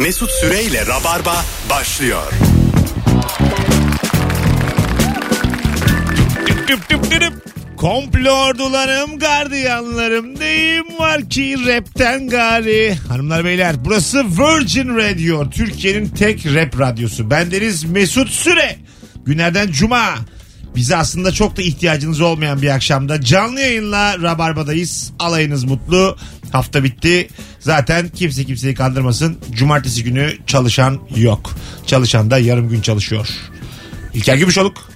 Mesut Süre ile Rabarba başlıyor. Komplo ordularım, gardiyanlarım, neyim var ki rapten gari. Hanımlar beyler, burası Virgin Radio, Türkiye'nin tek rap radyosu. Bendeniz Mesut Süre. Günlerden cuma. Bize aslında çok da ihtiyacınız olmayan bir akşamda canlı yayınla Rabarba'dayız. Alayınız mutlu. Hafta bitti. Zaten kimse kimseyi kandırmasın. Cumartesi günü çalışan yok. Çalışan da yarım gün çalışıyor. İlker Gümüşoluk.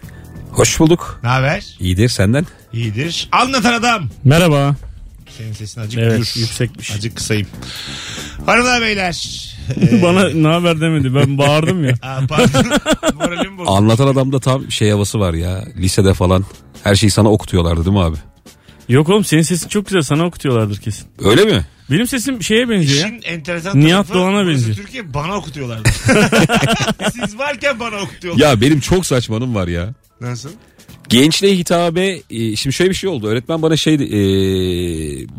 Hoş bulduk. Ne haber? İyidir, senden? İyidir. Anlatan adam. Merhaba. Senin sesin acık yüksekmiş. Acık kısayım. Hanımlar beyler. Bana ne haber demedi, ben bağırdım ya. Aa, pardon. Moralim bozuldu. Anlatan adamda tam şey havası var ya, lisede falan her şeyi sana okutuyorlardı değil mi abi? Yok oğlum, senin sesin çok güzel, sana okutuyorlardır kesin. Öyle mi? Benim sesim şeye benziyor. İşin enteresan Nihat Doğan'a benziyor. Türkiye bana okutuyorlardı. Siz varken bana okutuyorlar. Ya benim çok saçmanım var ya. Nasıl? Gençliğe hitabe, şimdi şöyle bir şey oldu. Öğretmen bana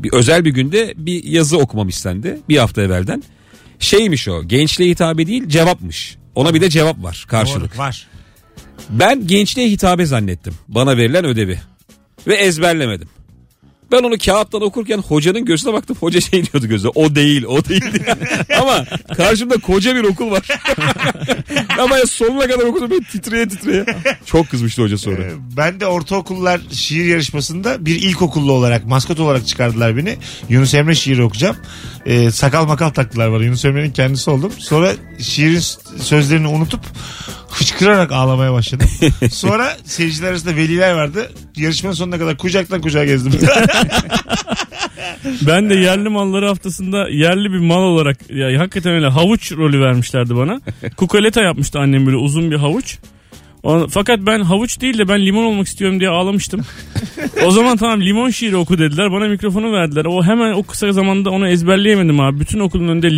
bir özel bir günde bir yazı okumam istendi bir hafta evvelden. Şeymiş o, gençliğe hitabe değil, cevapmış. Ona bir de cevap var, karşılık. Doğru, var. Ben gençliğe hitabe zannettim bana verilen ödevi ve ezberlemedim. Ben onu kağıttan okurken hocanın gözüne baktım, hoca şey diyordu gözüne, o değil. Ama karşımda koca bir okul var. Ama sonuna kadar okudum, ben titreye. Çok kızmıştı hoca sonra. Ben de ortaokullar şiir yarışmasında bir ilkokullu olarak, maskot olarak çıkardılar beni. Yunus Emre şiiri okuyacağım. Sakal makal taktılar bana, Yunus Emre'nin kendisi oldum. Sonra şiirin sözlerini unutup hıçkırarak ağlamaya başladım. Sonra seyirciler arasında veliler vardı. Yarışmanın sonuna kadar kucaktan kucağa gezdim. Ben de yerli malları haftasında yerli bir mal olarak, ya hakikaten öyle havuç rolü vermişlerdi bana. Kukaleta yapmıştı annem, böyle uzun bir havuç. Fakat ben havuç değil de ben limon olmak istiyorum diye ağlamıştım. O zaman tamam, limon şiiri oku dediler. Bana mikrofonu verdiler. O hemen o kısa zamanda onu ezberleyemedim abi. Bütün okulun önünde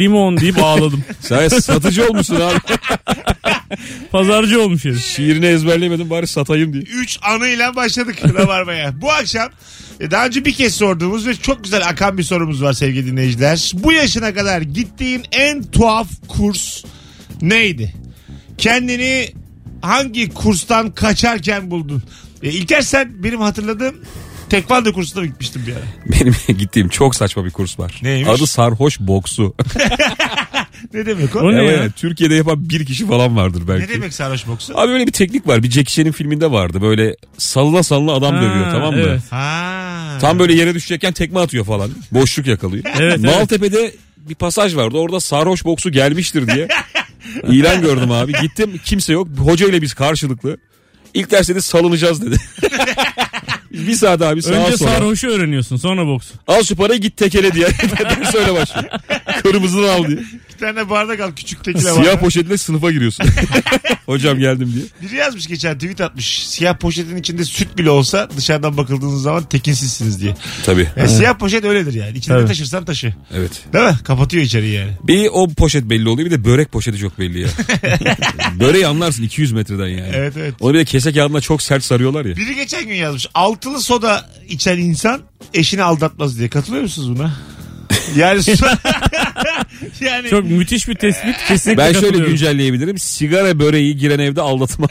limon deyip ağladım. Sen satıcı olmuşsun abi. Pazarcı olmuş herif. Şiirini ezberleyemedim, bari satayım diye. 3 anıyla başladık Rabarba'ya. Bu akşam daha önce bir kez sorduğumuz ve çok güzel akan bir sorumuz var sevgili dinleyiciler. Bu yaşına kadar gittiğin en tuhaf kurs neydi? Kendini hangi kurstan kaçarken buldun? İlker, sen benim hatırladığım tekvando kursuna gitmiştim bir ara. Benim gittiğim çok saçma bir kurs var. Neymiş? Adı sarhoş boksu. Ne demek o? Yani Türkiye'de yapan bir kişi falan vardır belki. Ne demek sarhoş boksu? Abi böyle bir teknik var. Bir Jackie Chan'in filminde vardı. Böyle salla salla adam dövüyor, tamam mı? Evet. Ha. Tam böyle yere düşecekken tekme atıyor falan. Boşluk yakalıyor. Evet, Maltepe'de bir pasaj vardı. Orada sarhoş boksu gelmiştir diye ilan gördüm abi. Gittim, kimse yok. Hocayla biz karşılıklı. İlk derste de salınacağız dedi. Bir saat abi sağa önce sonra. Önce sarhoşu öğreniyorsun, sonra boksu. Al şu parayı git tekele diye. Ders öyle başlıyor. Kırmızını al diye. Bir tane bardak al, küçük tekele var. Siyah poşetle sınıfa giriyorsun. Hocam geldim diye. Biri yazmış geçen, tweet atmış. Siyah poşetin içinde süt bile olsa dışarıdan bakıldığınız zaman tekinsizsiniz diye. Tabii. Yani siyah poşet öyledir yani. İçinde taşırsan taşı. Evet. Değil mi? Kapatıyor içeriği yani. Bir o poşet belli oluyor, bir de börek poşeti çok belli ya. Böreği anlarsın 200 metreden yani. Evet. Onu bir de kese kağıdına çok sert sarıyorlar ya. Biri geçen gün yazmış. Altılı soda içen insan eşini aldatmaz diye. Katılıyor musunuz buna? Yani, yani çok müthiş bir tespit. Kesinlikle ben şöyle güncelleyebilirim. Sigara böreği giren evde aldatılma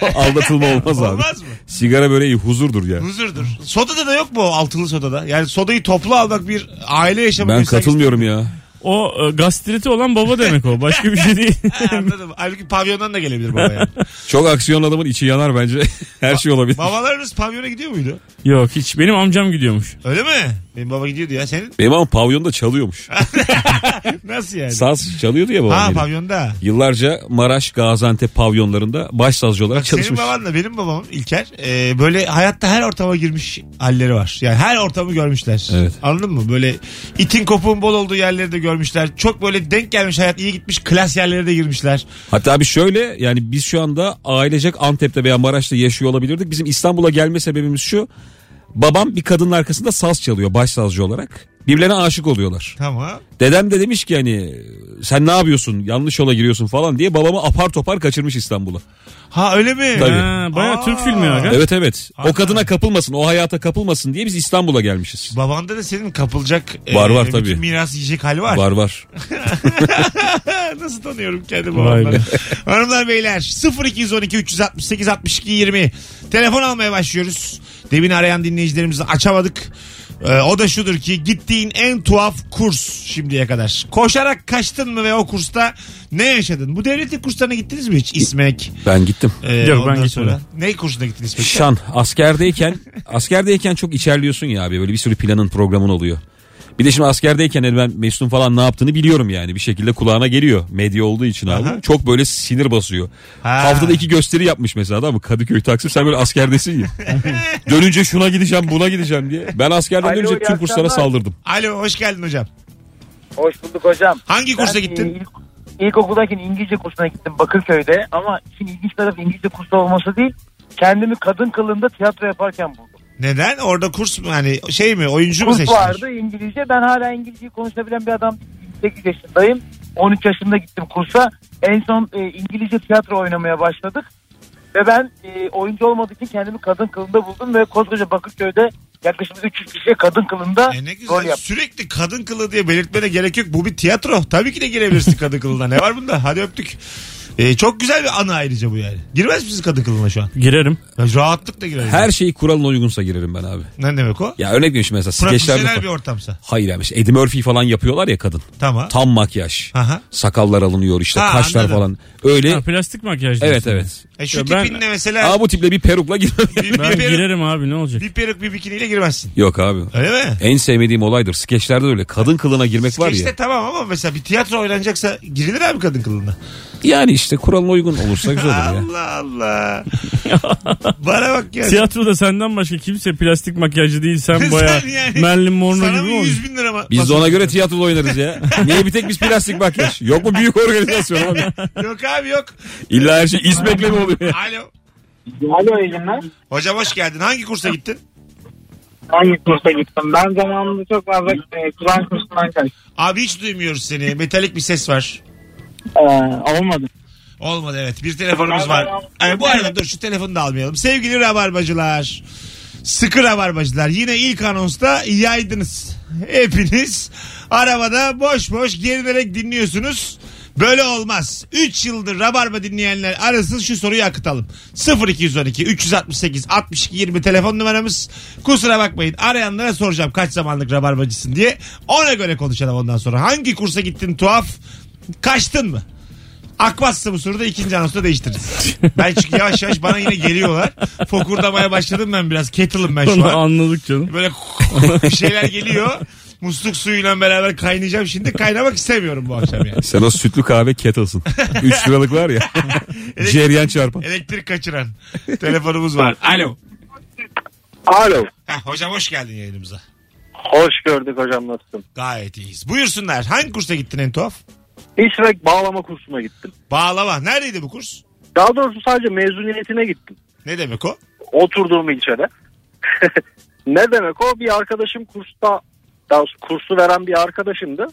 olmaz abi. Olmaz mı? Sigara böreği huzurdur yani. Huzurdur. Sodada da yok mu o altılı sodada? Yani sodayı toplu almak bir aile yaşamı. Ben katılmıyorum ya. O gastriti olan baba demek o. Başka bir şey değil. Anladım. Halbuki pavyondan da gelebilir baba yani. Çok aksiyon adamın içi yanar bence. Her şey olabilir. Babalarınız pavyona gidiyor muydu? Yok hiç. Benim amcam gidiyormuş. Öyle mi? Benim baba gidiyordu ya. Senin? Benim ama pavyonda çalıyormuş. Nasıl yani? Saz çalıyordu ya babam. Ha, pavyonda. Yıllarca Maraş, Gaziantep pavyonlarında baş sazcı olarak çalışmış. Senin babanla benim babam İlker böyle hayatta her ortama girmiş halleri var. Yani her ortamı görmüşler. Evet. Anladın mı? Böyle itin kopuğun bol olduğu yerleri de görmüşler. Çok böyle denk gelmiş hayat, iyi gitmiş klas yerlere de girmişler. Hatta abi şöyle, yani biz şu anda ailecek Antep'te veya Maraş'ta yaşıyor olabilirdik. Bizim İstanbul'a gelme sebebimiz şu. Babam bir kadının arkasında saz çalıyor baş sazcı olarak. Birbirlerine aşık oluyorlar. Tamam. Dedem de demiş ki hani sen ne yapıyorsun, yanlış yola giriyorsun falan diye babamı apar topar kaçırmış İstanbul'a. Ha öyle mi? Tabii. Ha, bayağı Türk filmi ya. Evet. Aha. O kadına kapılmasın, o hayata kapılmasın diye biz İstanbul'a gelmişiz. Babanda da senin kapılacak var tabii. Mirası yiyecek hal var. Var. Ben nasıl tanıyorum kendimi onları. Hanımlar beyler 0212 368 62 20 telefon almaya başlıyoruz. Demin arayan dinleyicilerimizi açamadık. O da şudur ki gittiğin en tuhaf kurs şimdiye kadar. Koşarak kaçtın mı ve o kursta ne yaşadın? Bu devletlik kurslarına gittiniz mi hiç? İsmek. Ben gittim. Yok ben gittim. Ne kursuna gittin İsmek? Şan. Askerdeyken askerdeyken çok içerliyorsun ya abi. Böyle bir sürü planın programın oluyor. Bir de şimdi askerdeyken ben Mesut'un falan ne yaptığını biliyorum yani. Bir şekilde kulağına geliyor. Medya olduğu için abi. Aha. Çok böyle sinir basıyor. Ha. Haftada 2 gösteri yapmış mesela da mı? Kadıköy Taksim, sen böyle askerdesin ya. Dönünce şuna gideceğim buna gideceğim diye. Ben askerden alo, dönünce tüm kurslara saldırdım. Alo hoş geldin hocam. Hoş bulduk hocam. Hangi kursa gittin? İlkokuldayken İngilizce kursuna gittim Bakırköy'de. Ama şimdi ilginç tarafı İngilizce kursu olması değil. Kendimi kadın kılığında tiyatro yaparken buldum. Neden? Orada kurs mu? Hani şey mi? Oyuncu mu seçtiler? Kurs vardı İngilizce. Ben hala İngilizceyi konuşabilen bir adam. 8 yaşındayım. 13 yaşında gittim kursa. En son İngilizce tiyatro oynamaya başladık. Ve ben oyuncu olmadığı için kendimi kadın kılığında buldum. Ve koskoca Bakırköy'de yaklaşık 300 kişiye kadın kılığında rol yaptım. Sürekli kadın kılığı diye belirtmene gerek yok. Bu bir tiyatro. Tabii ki de girebilirsin kadın kılığına. Ne var bunda? Hadi öptük. Çok güzel bir anı ayrıca bu yani. Girmez misiniz kadın kılığına şu an? Girerim. Ya, rahatlıkla girerim. Her şey kuralına uygunsa girerim ben abi. Ne demek o? Ya örnek vereyim mesela. Profesyonel bir ortamsa. Hayır abi. Eddie Murphy falan yapıyorlar ya kadın. Tamam. Tam makyaj. Aha. Sakallar alınıyor işte. Ha, kaşlar anladım. Falan. Öyle. Ha, plastik makyaj. Evet yani. Evet. Şu ya tipinle ben, mesela. Aa bu tiple bir perukla girmem. Ben girerim abi ne olacak? Bir peruk bir bikiniyle girmezsin. Yok abi. Öyle mi? En sevmediğim olaydır. Skeçlerde öyle. Kadın kılığına girmek var ya. Skeçte tamam ama mesela bir tiyatro oynanacaksa girilir abi kadın kılığına. Yani işte kuralına uygun olursa güzel olur ya. Allah Allah. Bana bak ya. Tiyatroda senden başka kimse plastik makyajcı değil. Sen baya yani, Merlin Monroe gibi olmuş. 100 bin lira mı? Biz de ona göre tiyatroda oynarız ya. Niye bir tek biz plastik makyaj? Yok mu büyük organizasyon abi? Yok abi yok. İlla her şey İsmek'le mi oluyor? Alo. Alo elimler. Hocam hoş geldin. Hangi kursa gittin? Hangi kursa gittim? Ben zamanında çok fazla Kur'an kursundan kaçtım. Abi hiç duymuyoruz seni. Metalik bir ses var. Olmadı. Olmadı evet. Bir telefonumuz var. Yani bu arada dur şu telefonu da almayalım. Sevgili rabarbacılar. Sıkı rabarbacılar. Yine ilk anonsta yaydınız. Hepiniz arabada boş boş gerilerek dinliyorsunuz. Böyle olmaz. 3 yıldır rabarba dinleyenler arasın şu soruyu akıtalım. 0212 368 62 20 telefon numaramız. Kusura bakmayın. Arayanlara soracağım kaç zamanlık rabarbacısın diye. Ona göre konuşalım ondan sonra. Hangi kursa gittin tuhaf? Kaçtın mı? Akmazsa bu soruda ikinci anonsla değiştiririz. Ben çünkü yavaş yavaş bana yine geliyorlar. Fokurdamaya başladım ben biraz. Kettle'ım ben şu an. Anladık canım. Böyle bir şeyler geliyor. Musluk suyuyla beraber kaynayacağım. Şimdi kaynamak istemiyorum bu akşam yani. Sen o sütlü kahve kettle'sın. 3 liralık var ya. Ceryan çarpan. Elektrik kaçıran. Telefonumuz var. Alo. Alo. Heh, hocam hoş geldin yayınımıza. Hoş gördük hocam, nasılsın? Gayet iyiyiz. Buyursunlar. Hangi kursa gittin en tuhaf? İşrek bağlama kursuna gittim. Bağlama. Neredeydi bu kurs? Daha doğrusu sadece mezuniyetine gittim. Ne demek o? Oturduğum ilçede. Ne demek o? Bir arkadaşım kursta, daha kursu veren bir arkadaşımdı.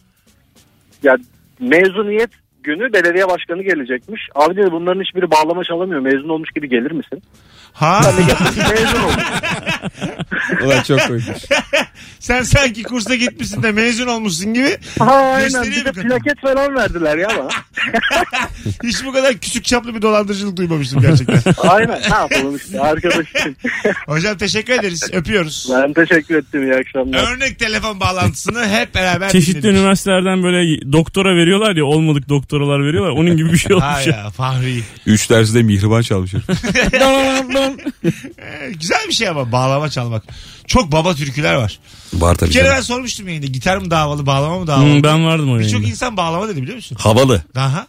Ya mezuniyet günü belediye başkanı gelecekmiş. Abi dedi bunların hiçbiri bağlama çalamıyor. Mezun olmuş gibi gelir misin? Ha. Ben de geldim, mezun oldum. Ulan çok koymuş. Sen sanki kursa gitmişsin de mezun olmuşsun gibi. Ha aynen. Bir de plaket falan verdiler ya bana. Hiç bu kadar küçük çaplı bir dolandırıcılık duymamıştım gerçekten. Aynen. Ha yapalım işte arkadaş için. Hocam teşekkür ederiz. Öpüyoruz. Ben teşekkür ettim. İyi akşamlar. Örnek telefon bağlantısını hep beraber çeşitli dinledik. Üniversitelerden böyle doktora veriyorlar ya, olmadık doktoralar veriyorlar. Onun gibi bir şey olmuş. Ha ya Fahri. 3 dersi de mihriban çalmışım. Güzel bir şey ama bağlama çalmak. Çok baba türküler var. Var tabii. Bir kere ben sormuştum yayında, gitar mı daha havalı, bağlama mı daha havalı? Ben vardım o yayında. Birçok insan bağlama dedi, biliyor musun? Havalı. Aha.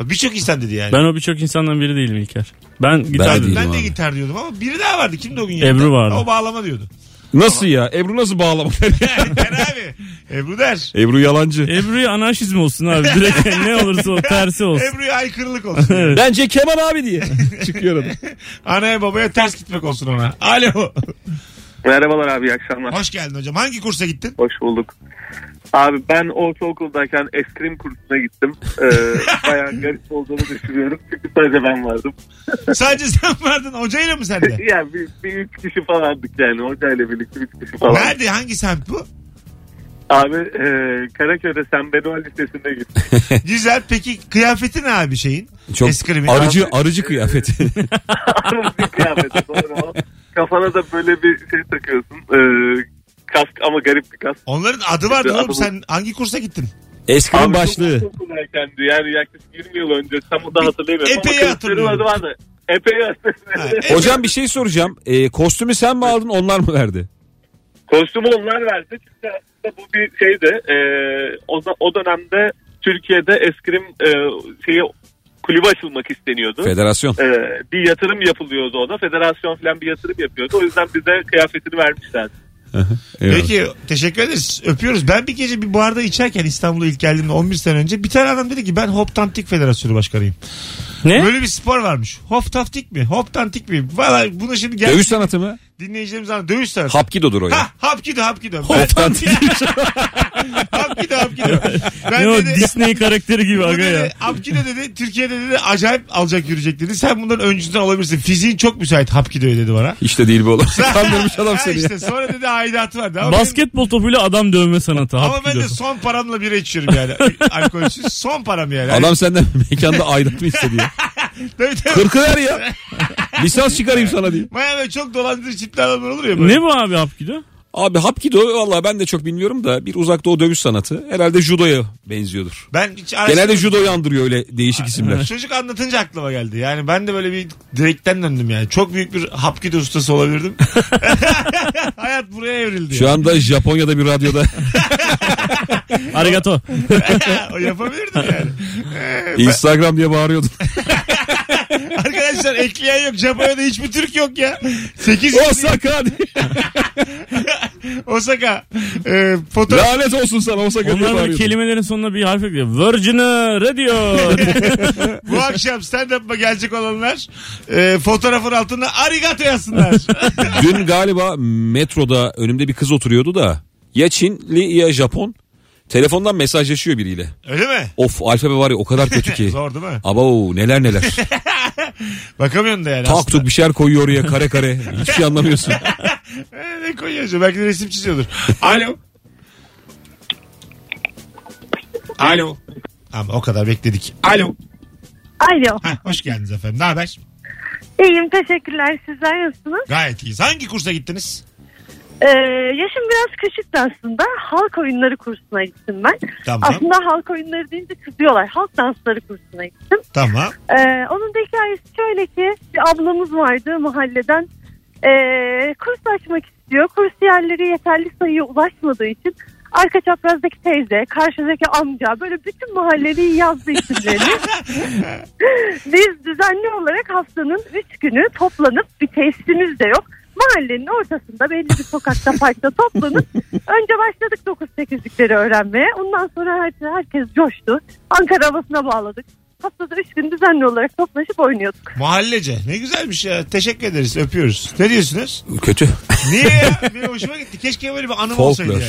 Birçok insan dedi yani. Ben o birçok insandan biri değilim İlker. Ben gitar diyordum. Ben de gitar diyordum ama biri daha vardı. Kimdi o gün yanında? Ebru vardı. O bağlama diyordu. Nasıl ya? Ebru nasıl bağlama? Der abi. Ebru der. Ebru yalancı. Ebru'ya anarşizm olsun abi. Direkt ne olursa o tersi olsun. Ebru'ya aykırılık olsun. Evet. Bence Kemal abi diye çıkıyor adam. Anaya babaya ters gitmek olsun ona. Alo. Merhabalar abi, iyi akşamlar. Hoş geldin hocam. Hangi kursa gittin? Hoş bulduk. Abi ben ortaokuldayken eskrim kursuna gittim. Bayağı garip olduğunu düşünüyorum. Çünkü sadece ben vardım. Sadece sen vardın. Hocayla mı sen de? Yani bir üç kişi falandık yani. Hocayla birlikte 3 kişi falan. Nerede? Hangi semt bu? Abi Karaköy'de Sent Benoît listesinde gittim. Güzel. Peki kıyafeti ne abi şeyin? Çok Eskrim arıcı kıyafeti. Arıcı kıyafeti. Doğru. Kafana da böyle bir şey takıyorsun. Kask ama garip bir kask. Onların adı vardı oğlum. Sen hangi kursa gittin? Eskrim başlığı. Çok okurlarkendi. Yani yaklaşık 20 yıl önce. Tam da hatırlayamıyorum. Epey hatırlıyorum. Epey hatırlıyorum. Hocam bir şey soracağım. Kostümü sen mi aldın, onlar mı verdi? Kostümü onlar verdi. Çünkü bu bir şeydi. O dönemde Türkiye'de eskrim kulübü açılmak isteniyordu. Federasyon. Bir yatırım yapılıyordu ona. Federasyon falan bir yatırım yapıyordu. O yüzden bize kıyafetini vermişler. Peki teşekkür ederiz. Öpüyoruz. Ben bir gece bir barda içerken İstanbul'a ilk geldiğimde 11 sene önce bir tane adam dedi ki ben Hoptantik Federasyonu Başkanıyım. Ne? Böyle bir spor varmış. Hoptantik mi? Valla bunu şimdi gel. Dövüş sanatı mı? Dinleyicilerimiz anlar. Dövüş sanatı. Hapkido'dur o ya. Hapkido. Hoptantik. Hapkido. Ne o, Disney karakteri gibi aga ya. Hapkido dedi. Türkiye'de dedi acayip alacak yürüyecek dedi. Sen bunların öncüsünden olabilirsin. Fiziğin çok müsait Hapkido'ya dedi bana. İşte değil bu olan. Kandırmış adam seni. İşte sonra dedi aidatı vardı. Ama basketbol topuyla adam dövme sanatı. Ama ben de son paramla bira içiyorum yani. Alkolsüz son param yani. Adam senden mekanda aidat mı istedi ya? Tabii. Kırkı ver ya. Lisans çıkarayım sana diye. Bayağı çok dolandırıcı çiftli adamlar olur ya böyle. Ne bu abi Hapkido? Abi Hapkido valla ben de çok bilmiyorum da bir uzak doğu dövüş sanatı. Herhalde judoya benziyordur. Genelde judoyu andırıyor öyle değişik isimler. Çocuk anlatınca aklıma geldi. Yani ben de böyle bir direkten döndüm yani. Çok büyük bir Hapkido ustası olabilirdim. Hayat buraya evrildi. Şu anda Japonya'da bir radyoda. Arigato. O yapabilirdim yani. Instagram diye bağırıyordum. Arkadaşlar ekleyen yok. Japonya'da hiçbir Türk yok ya. 8 Osaka. Osaka. Lanet olsun sana Osaka. Onların kelimelerin sonuna bir harf ekliyor. Virgin Radio. Bu akşam stand-up'a gelecek olanlar fotoğrafın altında arigato yazsınlar. Dün galiba metroda önümde bir kız oturuyordu da ya Çinli ya Japon. Telefondan mesajlaşıyor biriyle. Öyle mi? Of alfabe var ya o kadar kötü ki. Zor değil mi? Abo neler. Bakamıyorsun da yani. Taktuk bir şeyler koyuyor oraya kare kare. Hiçbir şey anlamıyorsun. Ne koyuyorsun? Belki de resim çiziyordur. Alo. Alo. Ama o kadar bekledik. Alo. Heh, hoş geldiniz efendim. Ne haber? İyiyim teşekkürler. Sizler nasılsınız? Gayet iyiyiz. Hangi kursa gittiniz? Yaşım biraz küçüktü aslında. Halk oyunları kursuna gittim ben. Tamam. Aslında halk oyunları deyince kızıyorlar. Halk dansları kursuna gittim. Tamam. Onun da hikayesi şöyle ki bir ablamız vardı mahalleden. Kurs açmak istiyor. Kursiyerleri yeterli sayıya ulaşmadığı için arka çaprazdaki teyze, karşıdaki amca böyle bütün mahalleyi yazdı isimlerini. Biz düzenli olarak haftanın 3 günü toplanıp bir tesisimiz de yok. Mahallenin ortasında belli bir sokakta parkta toplanıp önce başladık 9-8'likleri öğrenmeye. Ondan sonra herkes coştu. Ankara havasına bağladık. Haftada 3 gün düzenli olarak toplaşıp oynuyorduk. Mahallece. Ne güzelmiş ya. Teşekkür ederiz. Öpüyoruz. Ne diyorsunuz? Kötü. Niye ya? Benim hoşuma gitti. Keşke böyle bir anım olsaydı yani.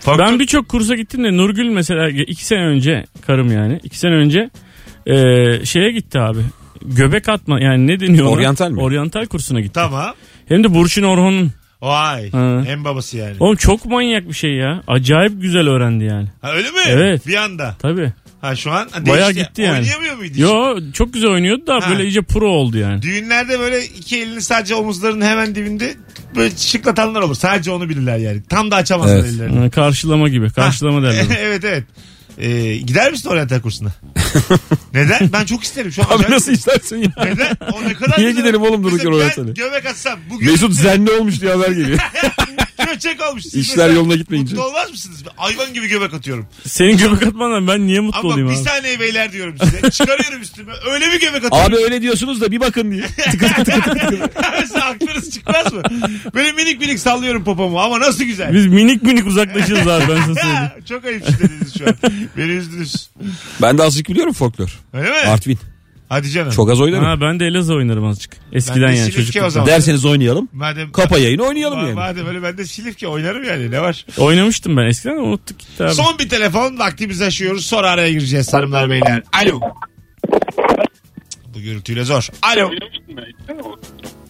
Folklor. Ben birçok kursa gittim de Nurgül mesela 2 sene önce karım yani. 2 sene önce şeye gitti abi. Göbek atma yani ne deniyor? Oryantal mi? Oryantal kursuna gitti. Tamam. Hem de Burçin Orhon'un. Vay. Ha. En babası yani. Oğlum çok manyak bir şey ya. Acayip güzel öğrendi yani. Ha öyle mi? Evet. Bir anda. Tabii. Ha şu an bayağı gitti yani. Oynayamıyor muydu? Yo işte? Çok güzel oynuyordu da böyle iyice pro oldu yani. Düğünlerde böyle iki elini sadece omuzlarının hemen dibinde böyle şıklatanlar olur. Sadece onu bilirler yani. Tam da açamazlar ellerini. Ha, karşılama gibi. Karşılama derler. Evet. Gider misin oryantal kursuna? Neden? Ben çok isterim. Şu an abi nasıl istersin ya? Neden? O ne kadar niye giderim oğlum dururken oryantale? Göbek atsam. Bugün Mesut zenli olmuş diye haber geliyor. Köçek olmuş. Siz İşler yoluna gitmeyince. Mutlu olmaz mısınız? Hayvan gibi göbek atıyorum. Senin göbek atmandan ben niye mutlu olayım abi? Ama bir saniye beyler diyorum size. Çıkarıyorum üstüme. Öyle bir göbek atıyorum. Abi öyle diyorsunuz da bir bakın diye. Tıkır. Mesela aklınız çıkmaz mı? Böyle minik sallıyorum popomu ama nasıl güzel. Biz minik uzaklaşırız abi ben size söyleyeyim. Çok ayıp dediniz şu an. Beni üzdünüz. Ben de azıcık biliyorum folklor. Öyle mi? Artvin. Hadi canım. Çok az oynarım. Ha, ben de Elazığ oynarım azıcık. Eskiden yani çocuklar. Derseniz oynayalım. Madem, kapa yayını oynayalım yani. Madem öyle ben de Silifke oynarım yani ne var. Oynamıştım ben eskiden unuttuk gitti abi. Son bir telefon vaktimizi aşıyoruz sonra araya gireceğiz sarımlar beyler. Alo. Bu gürültüyle zor. Alo.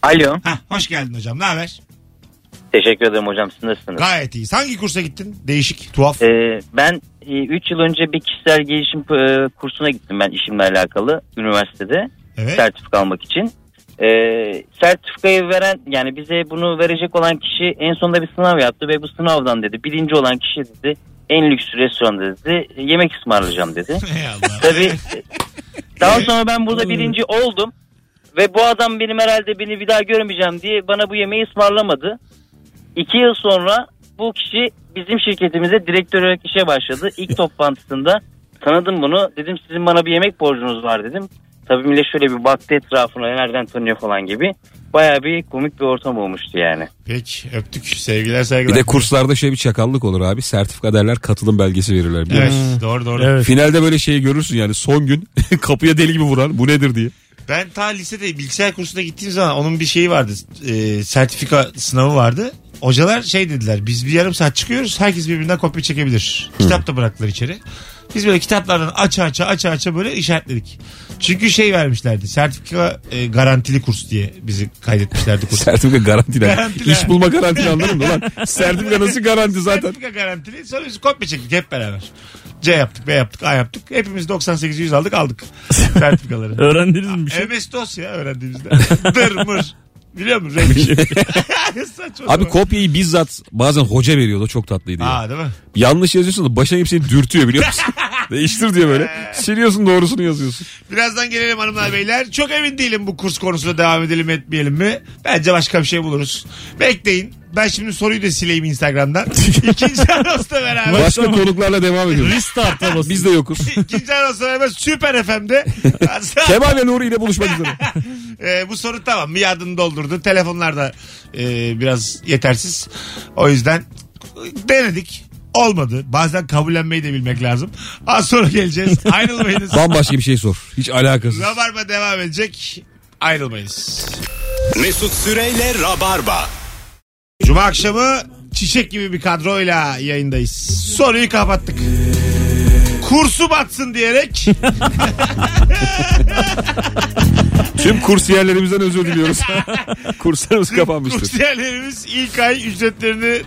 Alo. Hah, hoş geldin hocam ne haber? Teşekkür ederim hocam. Siz nasılsınız? Gayet iyi. Hangi kursa gittin? Değişik, tuhaf. Ben 3 yıl önce bir kişisel gelişim kursuna gittim ben işimle alakalı üniversitede. Evet. Sertifika almak için. Sertifikayı veren, yani bize bunu verecek olan kişi en sonunda bir sınav yaptı ve bu sınavdan dedi birinci olan kişi dedi en lüks restoranda dedi yemek ısmarlayacağım dedi. Tabii daha sonra ben burada birinci oldum ve bu adam benim herhalde beni bir daha görmeyeceğim diye bana bu yemeği ısmarlamadı. 2 yıl sonra bu kişi bizim şirketimize direktör olarak işe başladı. İlk toplantısında tanıdım bunu, dedim sizin bana bir yemek borcunuz var dedim. Tabii millet şöyle bir baktı etrafına, nereden tanıyor falan gibi. Bayağı bir komik bir ortam olmuştu yani. Peki, öptük, sevgiler saygılar. Bir de kurslarda bir çakallık olur abi. Sertifika derler, katılım belgesi verirler. Evet, doğru. Evet. Finalde böyle şeyi görürsün yani, son gün kapıya deli gibi vuran, bu nedir diye. Ben ta lisede bilgisayar kursuna gittiğim zaman onun bir şeyi vardı. Sertifika sınavı vardı. Hocalar dediler, biz bir yarım saat çıkıyoruz, herkes birbirinden kopya çekebilir. Kitap da bıraktılar içeri. Biz böyle kitaplardan aça böyle işaretledik. Çünkü vermişlerdi. Sertifika garantili kurs diye bizi kaydetmişlerdi kursa. Sertifika garantili. İş bulma garantili, anlarım da lan. Sertifika nasıl garanti zaten? Sertifika garantili. Sonra biz kopya çektik hep beraber. C yaptık, B yaptık, A yaptık. Hepimiz 98-100 aldık. Sertifikaları. Öğrendiniz mi bir şey? MS DOS ya öğrendiğimizde. Dırmır. Biliyor musun? Abi kopyayı bizzat bazen hoca veriyordu. Çok tatlıydı. Aa, değil mi? Yanlış yazıyorsun da başına hepsini dürtüyor, biliyor musun? Değiştir diye böyle. Siliyorsun, doğrusunu yazıyorsun. Birazdan gelelim hanımlar beyler. Çok emin değilim bu kurs konusunda devam edelim etmeyelim mi? Bence başka bir şey buluruz. Bekleyin. Ben şimdi soruyu da sileyim Instagram'dan. İkinci anonsla beraber. Başka konuklarla devam ediyoruz. Restart'a basın. Biz de yokuz. İkinci anonsla beraber Süper FM'de. Kemal ve Nuri ile buluşmak üzere. Bu soru tamam mı? Yardımını doldurdu. Telefonlar da biraz yetersiz. O yüzden denedik. Olmadı. Bazen kabullenmeyi de bilmek lazım. Az sonra geleceğiz. Ayrılmayınız. Bambaşka bir şey sor. Hiç alakasız. Rabarba devam edecek. Ayrılmayınız. Mesut Süre ile Rabarba. Cuma akşamı çiçek gibi bir kadroyla yayındayız. Soruyu kapattık. Kursu batsın diyerek. Tüm kursiyerlerimizden özür diliyoruz. Kurslarımız kapanmıştır. Kursiyerlerimiz ilk ay ücretlerini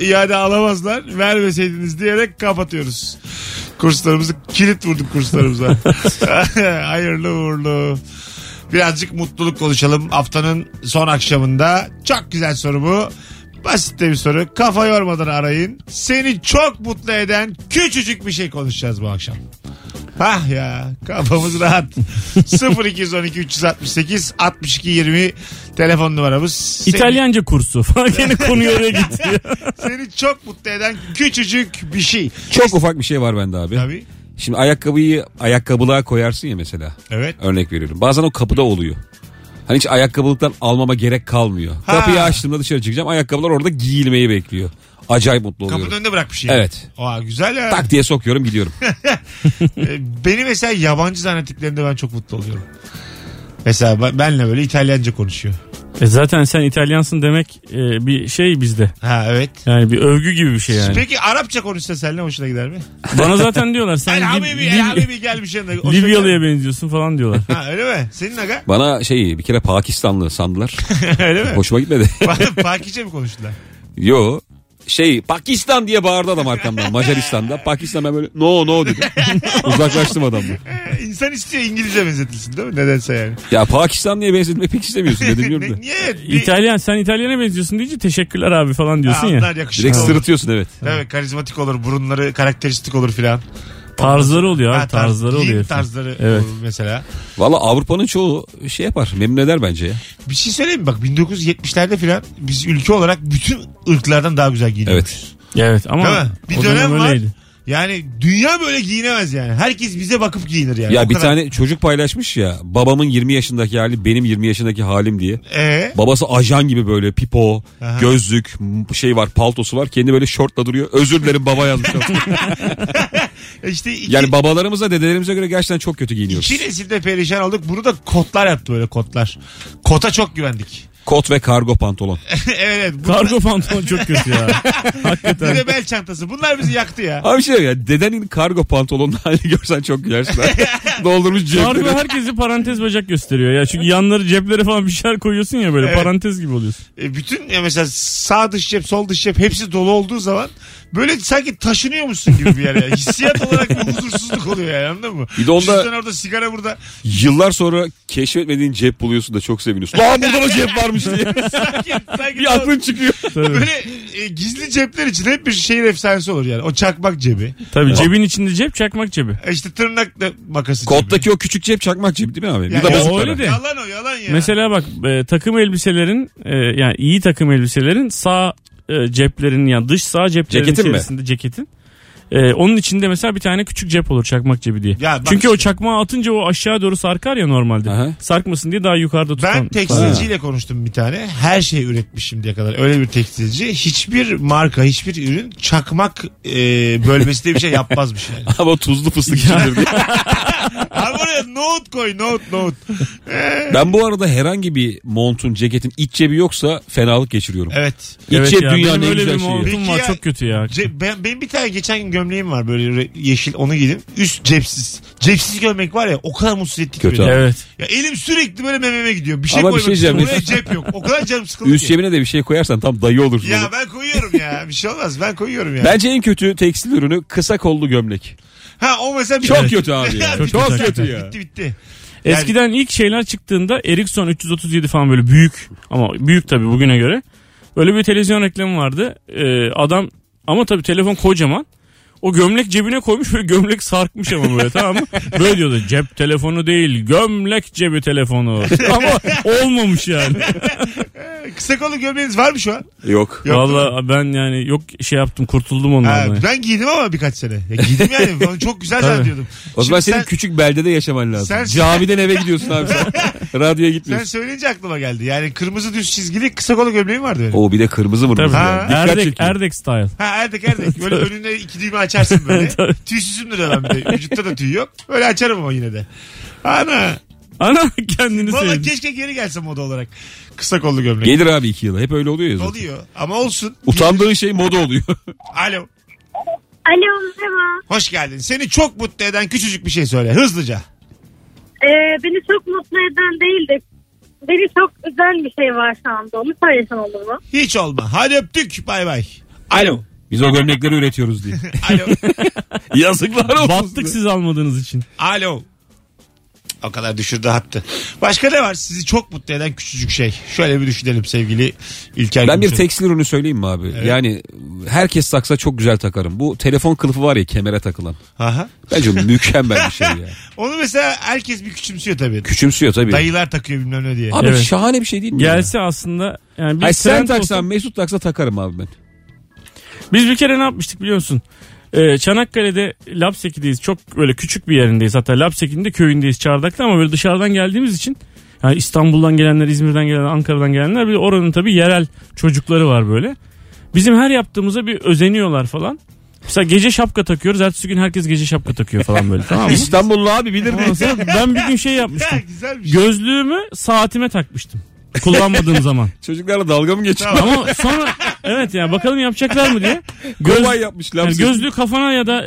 iade alamazlar. Vermeseydiniz diyerek kapatıyoruz. Kurslarımızı kilit vurduk kurslarımıza. Hayırlı uğurlu. Birazcık mutluluk konuşalım. Haftanın son akşamında çok güzel soru bu. Basit bir soru. Kafa yormadan arayın. Seni çok mutlu eden küçücük bir şey konuşacağız bu akşam. Hah ya, kafamız rahat. 0-212-368-62-20 telefon numaramız. İtalyanca kursu falan yine konuya oraya gidiyor. Seni çok mutlu eden küçücük bir şey. Çok ufak bir şey var bende abi. Tabii. Şimdi ayakkabılığa koyarsın ya mesela. Evet. Örnek veriyorum. Bazen o kapıda oluyor. Hani hiç ayakkabılıktan almama gerek kalmıyor. Ha. Kapıyı açtığımda dışarı çıkacağım. Ayakkabılar orada giyilmeyi bekliyor. Acayip mutlu oluyorum. Kapının önünde bırakmış ya. Yani. Evet. Aa, güzel ya. Tak diye sokuyorum, gidiyorum. Beni mesela yabancı zannettiklerinde ben çok mutlu oluyorum. Mesela benle böyle İtalyanca konuşuyor. Zaten sen İtalyansın demek bir şey bizde. Ha evet. Yani bir övgü gibi bir şey yani. Peki Arapça konuşsa seninle hoşuna gider mi? Bana zaten diyorlar sen Habibi gelmiş yanına. Libyalı'ya benziyorsun falan diyorlar. Ha öyle mi? Senin aga? Bana bir kere Pakistanlı sandılar. Öyle mi? Hoşuma gitmedi. Pakistanca mi konuştular? Yo. Pakistan diye bağırdı adam arkamdan, Macaristan'da. Pakistan'a böyle no dedi. Uzaklaştım adamdan. İnsan istiyor İngilizce benzetilsin değil mi? Nedense yani. Ya Pakistan diye benzetmek pek istemiyorsun dedim yurda. Niye? Sen İtalyana benziyorsun deyince teşekkürler abi falan diyorsun ya. Direkt sırıtıyorsun evet. Evet, karizmatik olur, burunları karakteristik olur filan. Tarzları oluyor abi. Tarzları oluyor. Tarzları evet. Mesela. Valla Avrupa'nın çoğu yapar. Memnun eder bence ya. Bir şey söyleyeyim mi? Bak 1970'lerde filan biz ülke olarak bütün ırklardan daha güzel giyiniyoruz. Evet ama bir dönem var. Yani dünya böyle giyinemez yani. Herkes bize bakıp giyinir yani. Ya bir tane çocuk paylaşmış ya. Babamın 20 yaşındaki hali benim 20 yaşındaki halim diye. Babası ajan gibi böyle pipo, aha, gözlük, var, paltosu var. Kendi böyle şortla duruyor. Özür dilerim baba yazmış. Yani babalarımıza, dedelerimize göre gerçekten çok kötü giyiniyoruz. İki nesilde perişan olduk. Bunu da kotlar yaptı, böyle kotlar. Kota çok güvendik. Kot ve kargo pantolon. Evet. Bunlar... Kargo pantolon çok kötü ya. Hakikaten. Bir de bel çantası. Bunlar bizi yaktı ya. Abi şey ya, dedenin kargo pantolonun halini görsen çok gülersin. Doldurmuş cepleri. Kargo herkesi parantez bacak gösteriyor ya. Çünkü yanları, cepleri falan bir şeyler koyuyorsun ya böyle, evet, parantez gibi oluyorsun. Bütün ya mesela sağ dış cep, sol dış cep hepsi dolu olduğu zaman böyle sanki taşınıyormuşsun gibi bir yer ya. Hissiyat olarak bir huzursuzluk oluyor yani, anladın mı? Bir de onda... Sen orada sigara burada. Yıllar sonra keşfetmediğin cep buluyorsun da çok seviniyorsun. Lan burada da cep varmış diye. Sanki bir aklın çıkıyor. Tabii. Böyle gizli cepler için hep bir şehir efsanesi olur yani. O çakmak cebi. Tabii yani, cebin içinde cep, çakmak cebi. İşte tırnak makası cebi. Kottaki o küçük cep çakmak cebi değil mi abi? Ya, öyle de. Yalan o, yalan ya. Mesela bak takım elbiselerin yani iyi takım elbiselerin sağ ceplerinin, yani dış sağ ceplerinin ceketin içerisinde mi? Ceketin. Onun içinde mesela bir tane küçük cep olur, çakmak cebi diye. Çünkü işte, o çakmağı atınca o aşağı doğru sarkar ya normalde. Aha. Sarkmasın diye daha yukarıda tutan. Ben tekstilciyle konuştum bir tane. Her şey üretmişim diye kadar. Öyle bir tekstilci. Hiçbir marka, hiçbir ürün çakmak bölmesi diye bir şey yapmazmış yani. Ama tuzlu fıstık içindir diye. Abi oraya nohut koy, nohut. Ben bu arada herhangi bir montun, ceketin iç cebi yoksa fenalık geçiriyorum. Evet. İç evet cep ya, dünyanın en güzel şeyi. Benim var ya, çok kötü ya. Benim bir tane geçen gün gömleğim var böyle yeşil, onu giydim. Üst cepsiz. Cepsiz gömlek var ya, o kadar mutsuz ettik kötü beni. Evet. Ya elim sürekli böyle mememe gidiyor. Bir şey ama koymak için buraya cep yok. O kadar canım sıkıldı üst ki. Üst cebine de bir şey koyarsan tam dayı olursun. Ya ben koyuyorum ya. Bir şey olmaz, ben koyuyorum ya. Bence en kötü tekstil ürünü kısa kollu gömlek. Ha o mesela çok evet kötü abi ya. Çok kötü ya. Bitti. Yani... Eskiden ilk şeyler çıktığında Ericsson 337 falan böyle büyük, ama büyük tabii bugüne göre. Böyle bir televizyon reklamı vardı. Adam ama tabii telefon kocaman. O gömlek cebine koymuş ve gömlek sarkmış ama böyle, tamam mı? Böyle diyordu, cep telefonu değil, gömlek cebi telefonu. Ama olmamış yani. Kısa kollu gömleğiniz var mı şu an? Yok. Valla ben yani yok şey yaptım, kurtuldum onlardan. Ha, ben giydim ama birkaç sene. Ya giydim yani, çok güzel zannediyordum. O zaman senin küçük beldede yaşaman lazım. Camiden eve gidiyorsun abi sen. Radyoya gitmiyorsun. Sen söyleyince aklıma geldi. Yani kırmızı düz çizgili kısa kollu gömleğim vardı benim. Oo bir de kırmızı mırmızı. Yani. Erdek style. Ha Erdek. Böyle önünde iki düğme açarsın böyle. Tüysüzümdür adam bir de. Vücutta da tüy yok. Öyle açarım ama yine de. Ana kendini sevdim. Valla keşke geri gelse moda olarak. Kısa kollu gömlek. Gelir abi 2 yıla. Hep öyle oluyor ya zaten. Oluyor ama olsun. Utandığın şey moda oluyor. Alo. Alo merhaba. Hoş geldin. Seni çok mutlu eden küçücük bir şey söyle hızlıca. Beni çok mutlu eden değil de beni çok üzen bir şey var şu anda. Onu söylesen olur mu? Hiç olma. Hadi öptük. Bay bay. Alo. Biz o gömlekleri üretiyoruz diye. Alo. Yazıklar olsun. Battık siz almadığınız için. Alo. O kadar düşürdü hattı. Başka ne var? Sizi çok mutlu eden küçücük şey. Şöyle bir düşünelim sevgili İlker. Ben bir tekstil ürünü söyleyeyim mi abi? Evet. Yani herkes taksa çok güzel takarım. Bu telefon kılıfı var ya, kemere takılan. Aha. Bence mükemmel bir şey ya. Onu mesela herkes bir küçümsüyor tabii. Dayılar takıyor bilmem ne diye. Abi evet. Şahane bir şey değil mi? Gelse yani? Aslında. Yani bir sen taksan olsun... Mesut taksa takarım abi ben. Biz bir kere ne yapmıştık biliyor musun? Çanakkale'de Lapseki'deyiz. Çok böyle küçük bir yerindeyiz. Hatta Lapseki'nin de köyündeyiz, Çardak'ta, ama böyle dışarıdan geldiğimiz için yani İstanbul'dan gelenler, İzmir'den gelenler, Ankara'dan gelenler, bir oranın tabii yerel çocukları var böyle. Bizim her yaptığımıza bir özeniyorlar falan. Mesela gece şapka takıyoruz. Ertesi gün herkes gece şapka takıyor falan böyle, tamam mı? İstanbullu abi bilir. Ben bir gün şey yapmıştım. Gözlüğümü saatime takmıştım. Kullanmadığım zaman. Çocuklarla dalga mı geçiyor? Ama sonra evet ya yani, bakalım yapacaklar mı diye. Kolay yapmışlar. Yani gözlüğü kafana ya da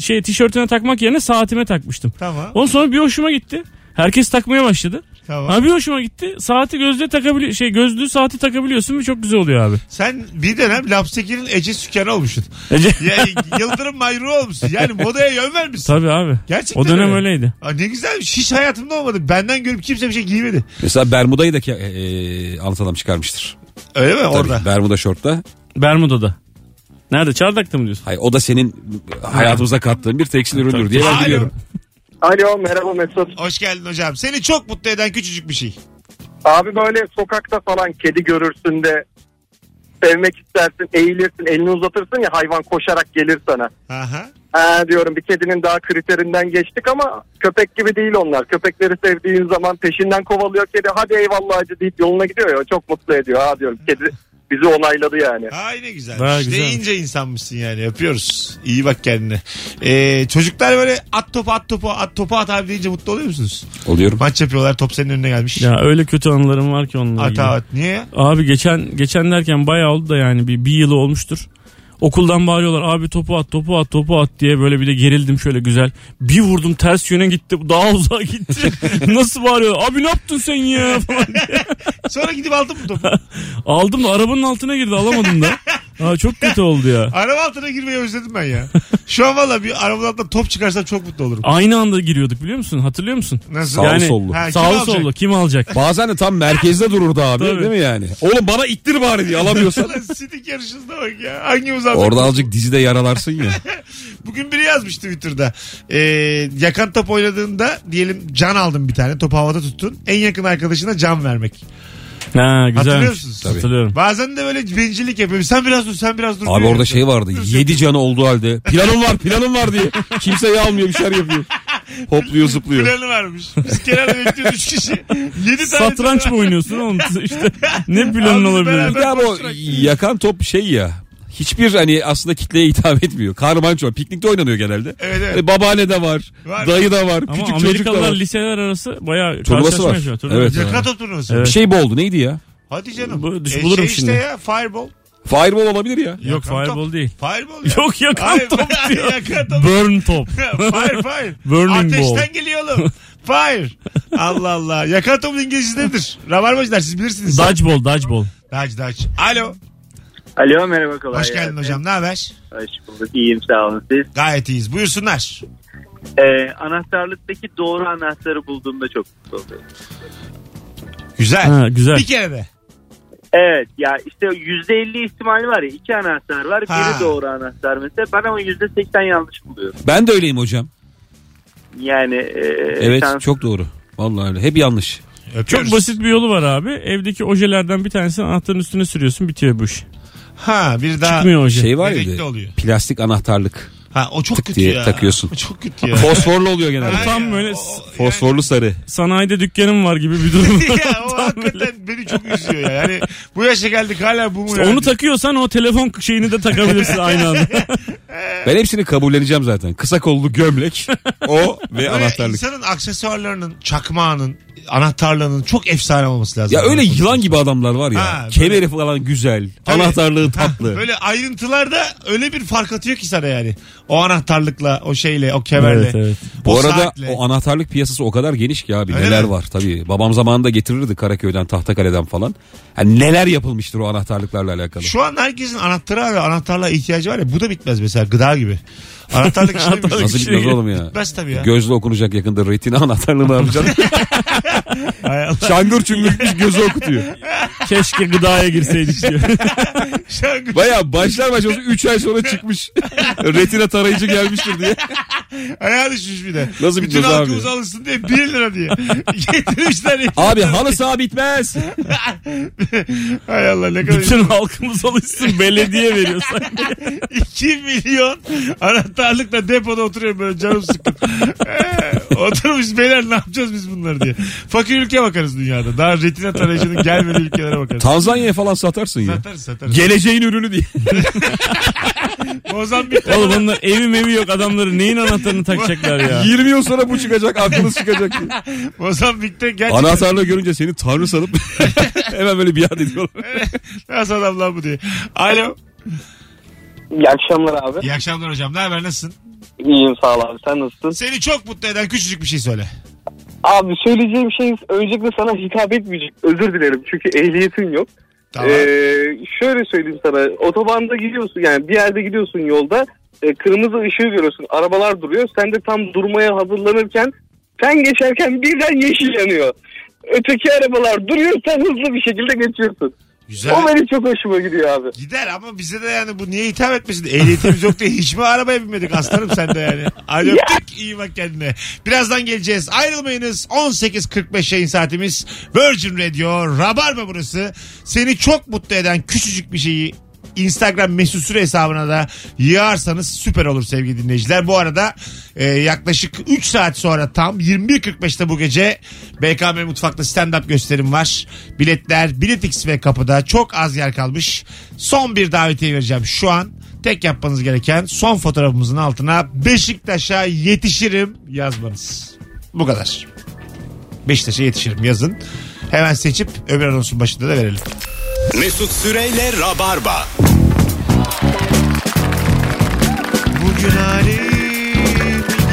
şey tişörtüne takmak yerine saatime takmıştım. Tamam. Ondan sonra bir hoşuma gitti. Herkes takmaya başladı. Tamam. Abi hoşuma gitti. Saati gözlüğe takabiliyorsun. Gözlüğü saati takabiliyorsun ve çok güzel oluyor abi. Sen bir dönem Lapseki'nin Ece Sükan'ı olmuşsun. Yani Yıldırım Mayruğu olmuşsun. Yani modaya yön vermişsin. Tabii abi. Gerçekten o dönem öyleydi. Aa, ne güzelmiş. Hiç hayatımda olmadı. Benden görüp kimse bir şey giymedi. Mesela Bermuda'yı da Anlat Adam çıkarmıştır. Öyle mi? Tabii, orada. Bermuda şortta. Bermuda'da. Nerede? Çardak'ta mı diyorsun? Hayır, o da senin hayatımıza kattığın bir tekstil üründür diye ben biliyorum. Alo merhaba Mesut. Hoş geldin hocam. Seni çok mutlu eden küçücük bir şey. Abi böyle sokakta falan kedi görürsün de sevmek istersin, eğilirsin, elini uzatırsın ya, hayvan koşarak gelir sana. Aha. Diyorum bir kedinin daha kriterinden geçtik ama köpek gibi değil onlar. Köpekleri sevdiğin zaman peşinden kovalıyor kedi, hadi eyvallah hacı deyip yoluna gidiyor ya, çok mutlu ediyor. Ha diyorum kedi bizi onayladı yani. Ay ne güzel. Daha işte güzel. İnce insanmışsın yani. Yapıyoruz. İyi bak kendine. Çocuklar böyle at topu at abi deyince mutlu oluyor musunuz? Oluyorum. Maç yapıyorlar, top senin önüne gelmiş. Ya öyle kötü anılarım var ki onunla ilgili. At niye? Abi geçen derken bayağı oldu da yani bir yılı olmuştur. Okuldan bağırıyorlar abi topu at diye, böyle bir de gerildim şöyle güzel. Bir vurdum ters yöne gitti, daha uzağa gitti. Nasıl bağırıyor? Abi ne yaptın sen ya falan diye. Sonra gidip aldın mı topu? Aldım da arabanın altına girdi, alamadım da. Aa, çok kötü oldu ya. Araba altına girmeyi özledim ben ya. Şu an valla bir arabanın altına top çıkarsa çok mutlu olurum. Aynı anda giriyorduk biliyor musun? Hatırlıyor musun? Nasıl? Sağlı yani, sollu. Kim alacak? Bazen de tam merkezde dururdu abi. Tabii. Değil mi yani? Oğlum bana ittir bari diye alamıyorsan. Sidik yarışında bak ya. Hangimiz alacak? Orada azıcık dizide yaralarsın ya. Bugün biri yazmıştı Twitter'da. Yakan top oynadığında diyelim can aldın bir tane. Topu havada tuttun. En yakın arkadaşına can vermek. Ha, hatırlıyor musunuz? Hatırlıyorum. Bazen de böyle bencillik yapıyorum. Sen biraz dur. Abi orada şey vardı. 7 canı olduğu halde planım var diye. Kimseyi almıyor, bir şeyler yapıyor. Hopluyor zıplıyor. Planı varmış. Biz kenarda bekliyoruz 3 kişi. 7 tane. Satranç mı oynuyorsun oğlum? İşte ne planın olabilir? Ya bu yakan top şey ya. Hiçbir hani aslında kitleye hitap etmiyor. Karmanço piknikte oynanıyor genelde. Evet. Babaanne de var. Dayı da var. Ama küçük çocuk da var. Amerikalılar liseler arası bayağı karşılaşmaya çalışıyor. Evet. Yakan top turnuvası. Evet. Bir şey bu oldu. Neydi ya? Hadi canım. Bulurum şey şimdi. İşte ya fireball. Fireball olabilir ya. Yok fireball değil. Fireball ya. Yok yakan top diyor. Burn top. Fire. Burning ball. Ateşten geliyor oğlum. Fire. Allah Allah. Yakan topun İngilizcesi nedir? Rabarbacılar siz bilirsiniz. Dodgeball. Dodge. Alo. Alo merhaba, kolay. Hoş geldin hocam, ne haber? Hoş bulduk, iyiyim sağ olun, siz? Gayet iyiyiz, buyursunlar. Anahtarlıktaki doğru anahtarı bulduğumda çok mutlu oluyorum. Güzel. Bir kere de. Evet ya işte %50 ihtimali var ya, 2 anahtar var, biri doğru anahtar mesela, ben ama %80 yanlış buluyorum. Ben de öyleyim hocam. Yani. Evet çok doğru, vallahi öyle, hep yanlış. Öpüyoruz. Çok basit bir yolu var abi, evdeki ojelerden bir tanesini anahtarın üstüne sürüyorsun, bitiyor bu iş. Ha bir daha çıkmıyor şey var ya, plastik anahtarlık. Ha o çok kötü ya. Takıyorsun. O çok kötü ya. Fosforlu oluyor genelde. Tam böyle fosforlu yani, sarı. Sanayide dükkanım var gibi bir durum. Ya o hakikaten beni çok üzüyor ya. Yani bu yaşa geldik hala bu mu? İşte yani? Onu takıyorsan o telefon şeyini de takabilirsin aynı anda. Ben hepsini kabulleneceğim zaten. Kısa kollu gömlek, o ve böyle anahtarlık. İnsanın aksesuarlarının, çakmağının, anahtarlığının çok efsane olması lazım. Ya öyle yılan gibi adamlar var ya. Kemeri falan güzel. Tabii. Anahtarlığı tatlı. Böyle ayrıntılar da öyle bir fark atıyor ki sana yani. O anahtarlıkla, o şeyle, o kemerle. Evet. Bu arada saatle. O anahtarlık piyasası o kadar geniş ki abi. Öyle neler mi? Var tabii. Babam zamanında getirirdi Karaköy'den, Tahtakale'den falan. Yani neler yapılmıştır o anahtarlıklarla alakalı. Şu an herkesin anahtarı ve anahtarlığa ihtiyacı var ya. Bu da bitmez mesela, gıda gibi. Anahtarlık işini bitmez. Nasıl bitmez oğlum ya? Bitmez tabii ya. Gözle okunacak yakında, retina anahtarlığını alacaksın. Şangır çüngürtmüş gözü okutuyor. Keşke gıdaya girseydik diyor. Baya başlar 3 ay sonra çıkmış. Retina tarayıcı gelmiştir diye. Ayağa düşmüş bir de. Nasıl bütün halkımız alınsın diye 1 lira diye. Getirmişler. Abi halı saha bitmez. Hay Allah ne kadar. Bütün halkımız alınsın, belediye veriyor sanki. 2 milyon anahtarlıkla depoda oturuyor böyle, canım sıkkın. Oturmuş beyler, ne yapacağız biz bunları diye. Fakir ülke bakarız dünyada. Daha retina tarayıcının gelmediği ülkelere bakarız. Tanzanya'ya falan satarsın ya. Satarız. Geleceğin ürünü diye. Mozambik. Oğlum onlar evi yok adamları. Neyin anahtarını takacaklar ya? 20 yıl sonra bu çıkacak. Aklınız çıkacak diye. Mozambik'te gerçekten. Anahtarlığı görünce seni tanrı sanıp hemen böyle biat ediyorlar. Nasıl adam lan bu diye. Alo. İyi akşamlar abi. İyi akşamlar hocam. Ne haber, nasılsın? İyiyim sağ ol abi. Sen nasılsın? Seni çok mutlu eden küçücük bir şey söyle. Abi söyleyeceğim şey öncelikle sana hitap etmeyecek. Özür dilerim çünkü ehliyetim yok. Tamam. Şöyle söyleyeyim sana. Otobanda gidiyorsun yani bir yerde gidiyorsun yolda. Kırmızı ışığı görüyorsun. Arabalar duruyor. Sen de tam durmaya hazırlanırken sen geçerken birden yeşil yanıyor. Öteki arabalar duruyor. Sen hızlı bir şekilde geçiyorsun. Güzel. O benim çok hoşuma gidiyor abi. Gider ama bize de yani bu niye hitap etmesin? Ehliyetimiz yok diye hiç mi arabaya binmedik aslanım sen de yani. Alöptük, iyi bak kendine. Birazdan geleceğiz, ayrılmayınız. 18.45 yayın saatimiz. Virgin Radio Rabarba burası. Seni çok mutlu eden küçücük bir şeyi Instagram Mesut Süre hesabına da yığarsanız süper olur sevgili dinleyiciler. Bu arada yaklaşık 3 saat sonra tam 21.45'te bu gece BKM Mutfak'ta stand-up gösterim var. Biletler Biletix ve kapıda, çok az yer kalmış. Son bir davetiye vereceğim şu an. Tek yapmanız gereken son fotoğrafımızın altına Beşiktaş'a yetişirim yazmanız. Bu kadar. Beşiktaş'a yetişirim yazın. Hemen seçip öbür anonsun başında da verelim. Mesut Süre'yle Rabarba. Bugün halim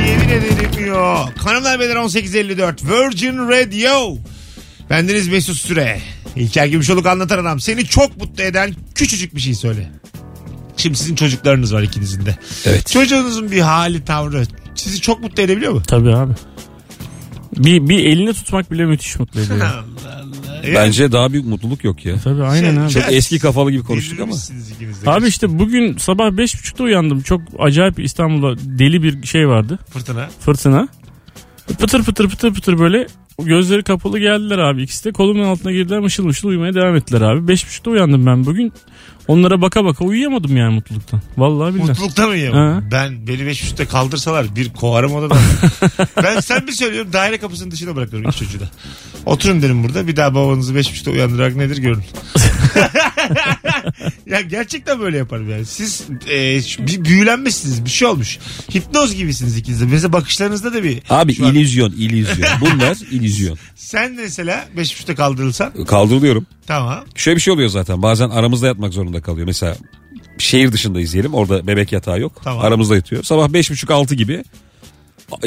yemin ederim yok. Kanallar Beyler 1854 Virgin Radio. Bendeniz Mesut Süre. İlker Gümüşoluk anlatan adam. Seni çok mutlu eden küçücük bir şey söyle. Şimdi sizin çocuklarınız var ikinizin de. Evet. Çocuğunuzun bir hali, tavrı sizi çok mutlu edebiliyor mu? Tabii abi. Bir elini tutmak bile müthiş mutlu ediyor. Allah Allah. Bence evet, daha büyük mutluluk yok ya. Tabii aynen abi. Çok eski kafalı gibi konuştuk ama. Abi işte bugün sabah 5.30'da uyandım. Çok acayip, İstanbul'da deli bir şey vardı. Fırtına. Pıtır pıtır böyle gözleri kapalı geldiler abi, ikisi de kolumun altına girdiler, mışıl mışıl uyumaya devam ettiler abi. 5.30'da uyandım ben bugün. Onlara baka baka uyuyamadım yani mutluluktan. Vallahi billahi. Mutluluktan uyuyamadım. Beni 5.30'da kaldırsalar bir kovarım odadan. Sen bir söylüyorum, daire kapısının dışına bırakıyorum iki çocuğu da. Oturun derim burada, bir daha babanızı 5.30'da uyandırarak nedir görün. Ya gerçekten böyle yaparım yani. Siz büyülenmişsiniz, bir şey olmuş. Hipnoz gibisiniz ikiniz de. Mesela bakışlarınızda da bir... Abi illüzyon. Bunlar illüzyon. Sen mesela 5.30'da kaldırılsan... Kaldırılıyorum. Tamam. Şöyle bir şey oluyor zaten. Bazen aramızda yatmak zorunda kalıyor. Mesela şehir dışındayız diyelim. Orada bebek yatağı yok. Tamam. Aramızda yatıyor. Sabah 5.30-6 gibi...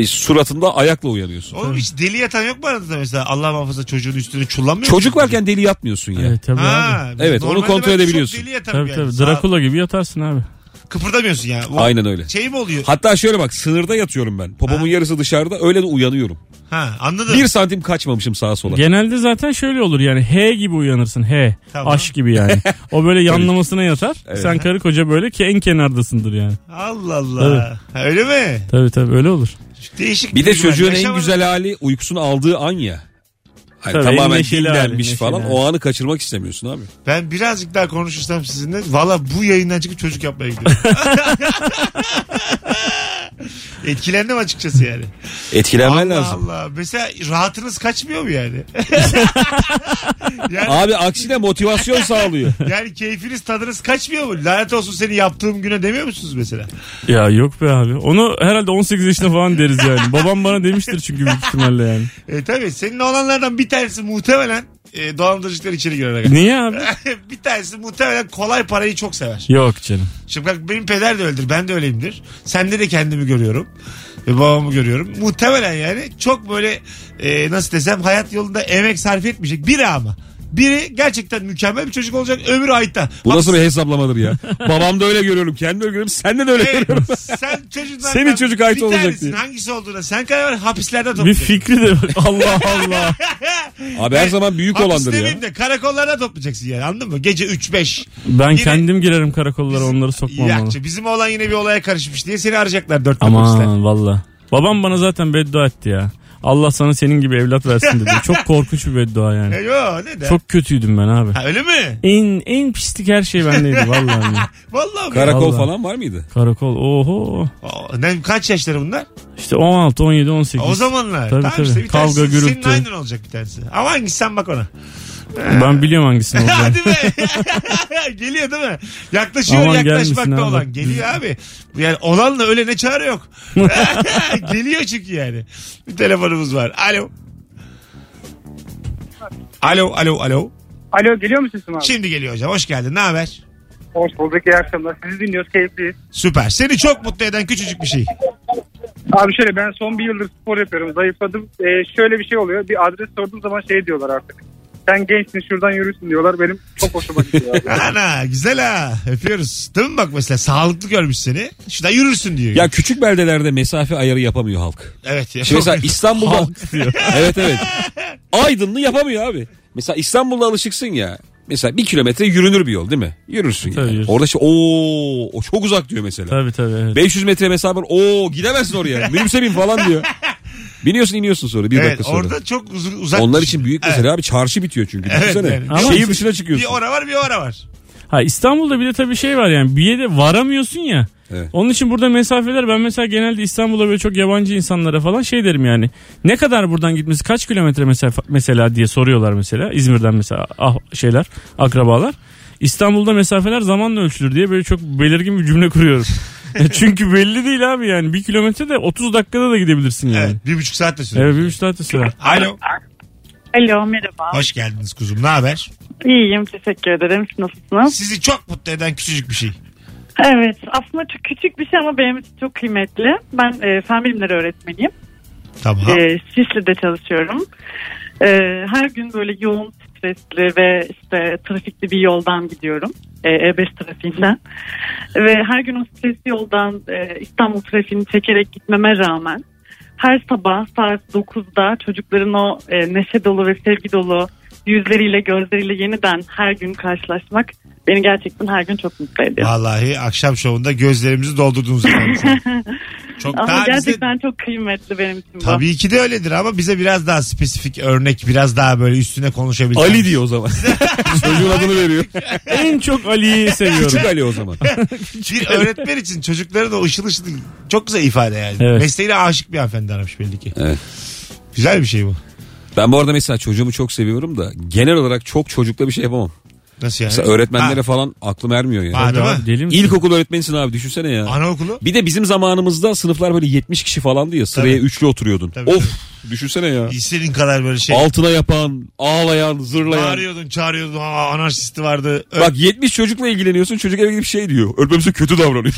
suratında ayakla uyanıyorsun. Oğlum hiç deli yatan yok mu arada mesela? Allah muhafaza çocuğun üstüne çullanmıyor. Çocuk varken deli yatmıyorsun ya. Evet tabii abi. Evet, onu kontrol edebiliyorsun. Tabii. Drakula gibi yatarsın abi. Kıpırdamıyorsun ya. O aynen öyle. Şey mi oluyor? Hatta şöyle bak, sınırda yatıyorum ben. Popomun yarısı dışarıda, öyle de uyanıyorum. Ha, anladım. Bir santim kaçmamışım sağa sola. Genelde zaten şöyle olur yani, H gibi uyanırsın. H. Tamam. Aşk gibi yani. O böyle yanlamasına yatar. Evet. Sen karı koca böyle ki en kenardasındır yani. Allah Allah. Ha, öyle mi? Tabii öyle olur. Değişik. Bir de çocuğun en güzel hali uykusunu aldığı an ya. Hani tabii, tamamen dinlenmiş falan. Neşeli. O anı kaçırmak istemiyorsun abi. Ben birazcık daha konuşursam sizinle, valla bu yayından çıkıp çocuk yapmaya gidiyorum. Etkilendim açıkçası yani. Etkilenmen lazım. Allah. Mesela rahatınız kaçmıyor mu yani? Yani? Abi aksine motivasyon sağlıyor. Yani keyfiniz, tadınız kaçmıyor mu? Lanet olsun seni yaptığım güne demiyor musunuz mesela? Ya yok be abi. Onu herhalde 18 yaşında falan deriz yani. Babam bana demiştir çünkü büyük ihtimalle yani. Tabii senin olanlardan bir tanesi muhtemelen dolandırıcılar içeri girerek. Niye abi? Bir tanesi muhtemelen kolay parayı çok sever. Yok canım. Şimdi bak, benim peder de öyledir, ben de öyleyimdir. Sende de kendimi görüyorum ve babamı görüyorum. Muhtemelen yani çok böyle nasıl desem, hayat yolunda emek sarf etmeyecek biri ama. Biri gerçekten mükemmel bir çocuk olacak, öbürü ayıta. Bu nasıl bir hesaplamadır ya? Babam da öyle görüyorum, kendimi görüyorum, sende de öyle görüyorum. Sen çocuklardan senin çocuk ayıta olacak diye. Hangisi olduğuna sen karar ver, hapislerde toplayacaksın. Bir fikri de var. Allah Allah. Abi her zaman büyük olandır ya. Hapislerinde karakollarda toplayacaksın yani, anladın mı? Gece 3-5. Ben yine kendim girerim karakollara, onları sokmam. Yakça bizim oğlan yine bir olaya karışmış diye seni arayacaklar 4'te polisler. Aman valla. Babam bana zaten beddua etti ya. Allah sana senin gibi evlat versin dedi. Çok korkunç bir beddua yani. Yo, ne de? Çok kötüydüm ben abi. Ha, öyle mi? En pislik her şey bendeydi vallahi. Vallahi. Karakol vallahi falan var mıydı? Karakol. Oho. Kaç yaşları bunlar? İşte 16, 17, 18. O zamanlar. Tabii. İşte kavga, gürültü. Senin aynen olacak bir tanesi. Ama hangisi, sen bak ona. Ben biliyorum hangisini olacak. Hadi be. Geliyor değil mi? Yaklaşıyor. Aman yaklaşmakta olan. Geliyor abi. Yani olanla öyle ne çare yok. Geliyor çünkü yani. Bir telefonumuz var. Alo. Alo. Alo, geliyor mu sesim abi? Şimdi geliyor hocam. Hoş geldin. Ne haber? Hoş bulduk. İyi akşamlar. Sizi dinliyoruz. Keyifliyiz. Süper. Seni çok mutlu eden küçücük bir şey. Abi şöyle, ben son bir yıldır spor yapıyorum. Zayıfladım. Şöyle bir şey oluyor. Bir adres sorduğum zaman şey diyorlar artık. Sen gençsin, şuradan yürürsün diyorlar. Benim çok hoşuma gidiyor. Ana güzel ha. Öpüyoruz. Değil mi bak, mesela sağlıklı görmüş seni. Şuradan yürürsün diyor. Ya küçük beldelerde mesafe ayarı yapamıyor halk. Evet. Yapamıyor. Mesela İstanbul'da. Halk diyor. Evet. Aydınlı yapamıyor abi. Mesela İstanbul'da alışıksın ya. Mesela 1 kilometre yürünür bir yol değil mi? Yürürsün tabii yani. Yürürsün. Orada işte o çok uzak diyor mesela. Tabii evet. 500 metre mesafe gidemezsin oraya. Minibüse bin falan diyor. Biniyorsun, iniyorsun sonra bir dakika sonra. Orada çok uzak. Onlar için büyük mesele abi, çarşı bitiyor çünkü. Evet, yani. Şehir dışına çıkıyorsun. Bir ora var. Ha, İstanbul'da bir de tabii şey var yani, bir yere varamıyorsun ya. Evet. Onun için burada mesafeler, ben mesela genelde İstanbul'a böyle çok yabancı insanlara falan şey derim yani. Ne kadar buradan gitmesi, kaç kilometre mesela diye soruyorlar mesela. İzmir'den mesela şeyler, akrabalar. İstanbul'da mesafeler zamanla ölçülür diye böyle çok belirgin bir cümle kuruyorum. Çünkü belli değil abi yani. Bir kilometre de 30 dakikada da gidebilirsin yani. Evet, 1,5 saat de sürer. Evet, 1,5 saat de sürer. Alo. Alo, merhaba. Hoş geldiniz kuzum, ne haber? İyiyim, teşekkür ederim. Nasılsınız? Sizi çok mutlu eden küçücük bir şey. Evet, aslında çok küçük bir şey ama benim için çok kıymetli. Ben fen bilimleri öğretmeniyim. Tamam. Şişli'de çalışıyorum. Her gün böyle yoğun, stresli ve işte trafikli bir yoldan gidiyorum. E5 trafiğinden. Ve her gün o stresli yoldan İstanbul trafiğini çekerek gitmeme rağmen her sabah saat 9'da çocukların o neşe dolu ve sevgi dolu yüzleriyle, gözleriyle yeniden her gün karşılaşmak beni gerçekten her gün çok mutlu ediyor. Vallahi akşam şovunda gözlerimizi doldurdunuz. Çok ama daha gerçekten bize... çok kıymetli benim için bu. Tabii ki de öyledir ama bize biraz daha spesifik örnek, biraz daha böyle üstüne konuşabiliriz. Ali diyor o zaman. Çocuğun adını veriyor. En çok Ali'yi seviyorum. Küçük Ali o zaman. Bir öğretmen için çocukların o ışıl ışıl çok güzel ifade yani. Evet. Mesleğine aşık bir hanımefendi aramış belli ki. Evet. Güzel bir şey bu. Ben bu arada mesela çocuğumu çok seviyorum da genel olarak çok çocukla bir şey yapamam. Nasıl yani? Mesela öğretmenlere falan aklım ermiyor yani. İlkokul öğretmenisin abi, düşünsene ya. Anaokulu? Bir de bizim zamanımızda sınıflar böyle 70 kişi falandı ya, sıraya üçlü oturuyordun. Tabii, of tabii. Düşünsene ya. İstediğin kadar böyle şey. Altına yapan, ağlayan, zırlayan. Bağırıyordun, çağırıyordun, anarşisti vardı. Bak 70 çocukla ilgileniyorsun, çocuk eve gidip şey diyor. Öğretmenimize kötü davranıyor.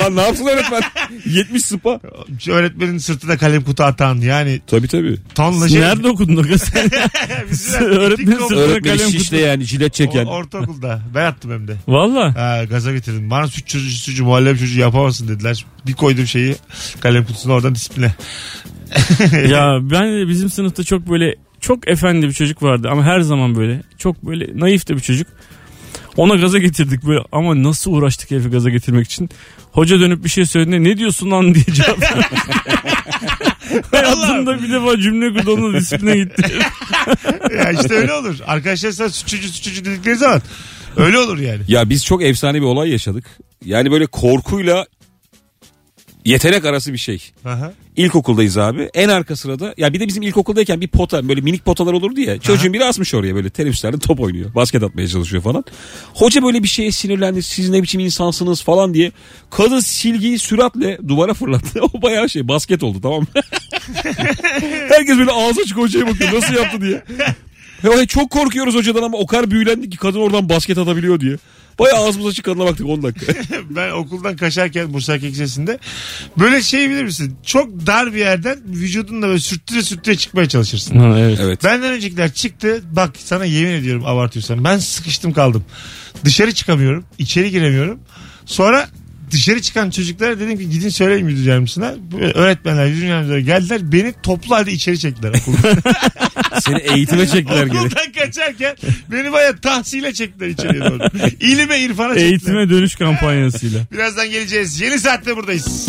Lan ne yapsın öğretmen? 70 sıpa. Öğretmenin sırtına kalem kutu atan yani. Tabii tabii. Tonla şey. Nerede okudun o sen? Öğretmenin sırtına kalem kutu. Yani jilet çek yani. Ortaokulda. Ben attım hem de. Valla. Gaza getirdim. Bana süt çocuğu, muhallebi çocuğu yapamazsın dediler. Bir koydum şeyi kalem kutusuna, oradan disipline. Ya ben bizim sınıfta çok böyle çok efendi bir çocuk vardı ama her zaman böyle çok böyle naif de bir çocuk. Ona gaza getirdik böyle ama nasıl uğraştık herifi gaza getirmek için. Hoca dönüp bir şey söylediğinde ne diyorsun lan diye cevap. Hayatımda bir defa cümle kurdu, onunla disipline gitti. Ya işte öyle olur. Arkadaşlar sen suçucu dedikleri zaman öyle olur yani. Ya biz çok efsane bir olay yaşadık. Yani böyle korkuyla yetenek arası bir şey. Aha. İlkokuldayız abi. En arka sırada ya, bir de bizim ilkokuldayken bir pota, böyle minik potalar olurdu ya. Çocuğun biri asmış oraya, böyle teneffüslerde top oynuyor. Basket atmaya çalışıyor falan. Hoca böyle bir şeye sinirlendi. Siz ne biçim insansınız falan diye. Kadın silgiyi süratle duvara fırlattı. O bayağı şey, basket oldu, tamam mı? Herkes böyle ağzı açık hocaya bakıyor. Nasıl yaptı diye. Ya, çok korkuyoruz hocadan ama o kadar büyülendik ki kadın oradan basket atabiliyor diye. Bayağı ağzımız açık kadına baktık 10 dakika. Ben okuldan kaçarken Bursa Erkek Lisesi'nde böyle şey bilir misin? Çok dar bir yerden vücudunla böyle sürttüre çıkmaya çalışırsın. Ha, evet. Evet. Benden öncekiler çıktı. Bak sana yemin ediyorum, abartıyorsan. Ben sıkıştım kaldım. Dışarı çıkamıyorum. İçeri giremiyorum. Sonra dışarı çıkan çocuklara dedim ki gidin söyleyin müdür yardımcısına. Öğretmenler, müdür yardımcıları geldiler. Beni toplu halde içeri çektiler okuldan. Seni eğitime çektiler gibi. Okuldan kaçarken beni bayağı tahsile çektiler içeriye doğru. İlime, irfana çektiler. Eğitime dönüş kampanyasıyla. Birazdan geleceğiz. Yeni saatte buradayız.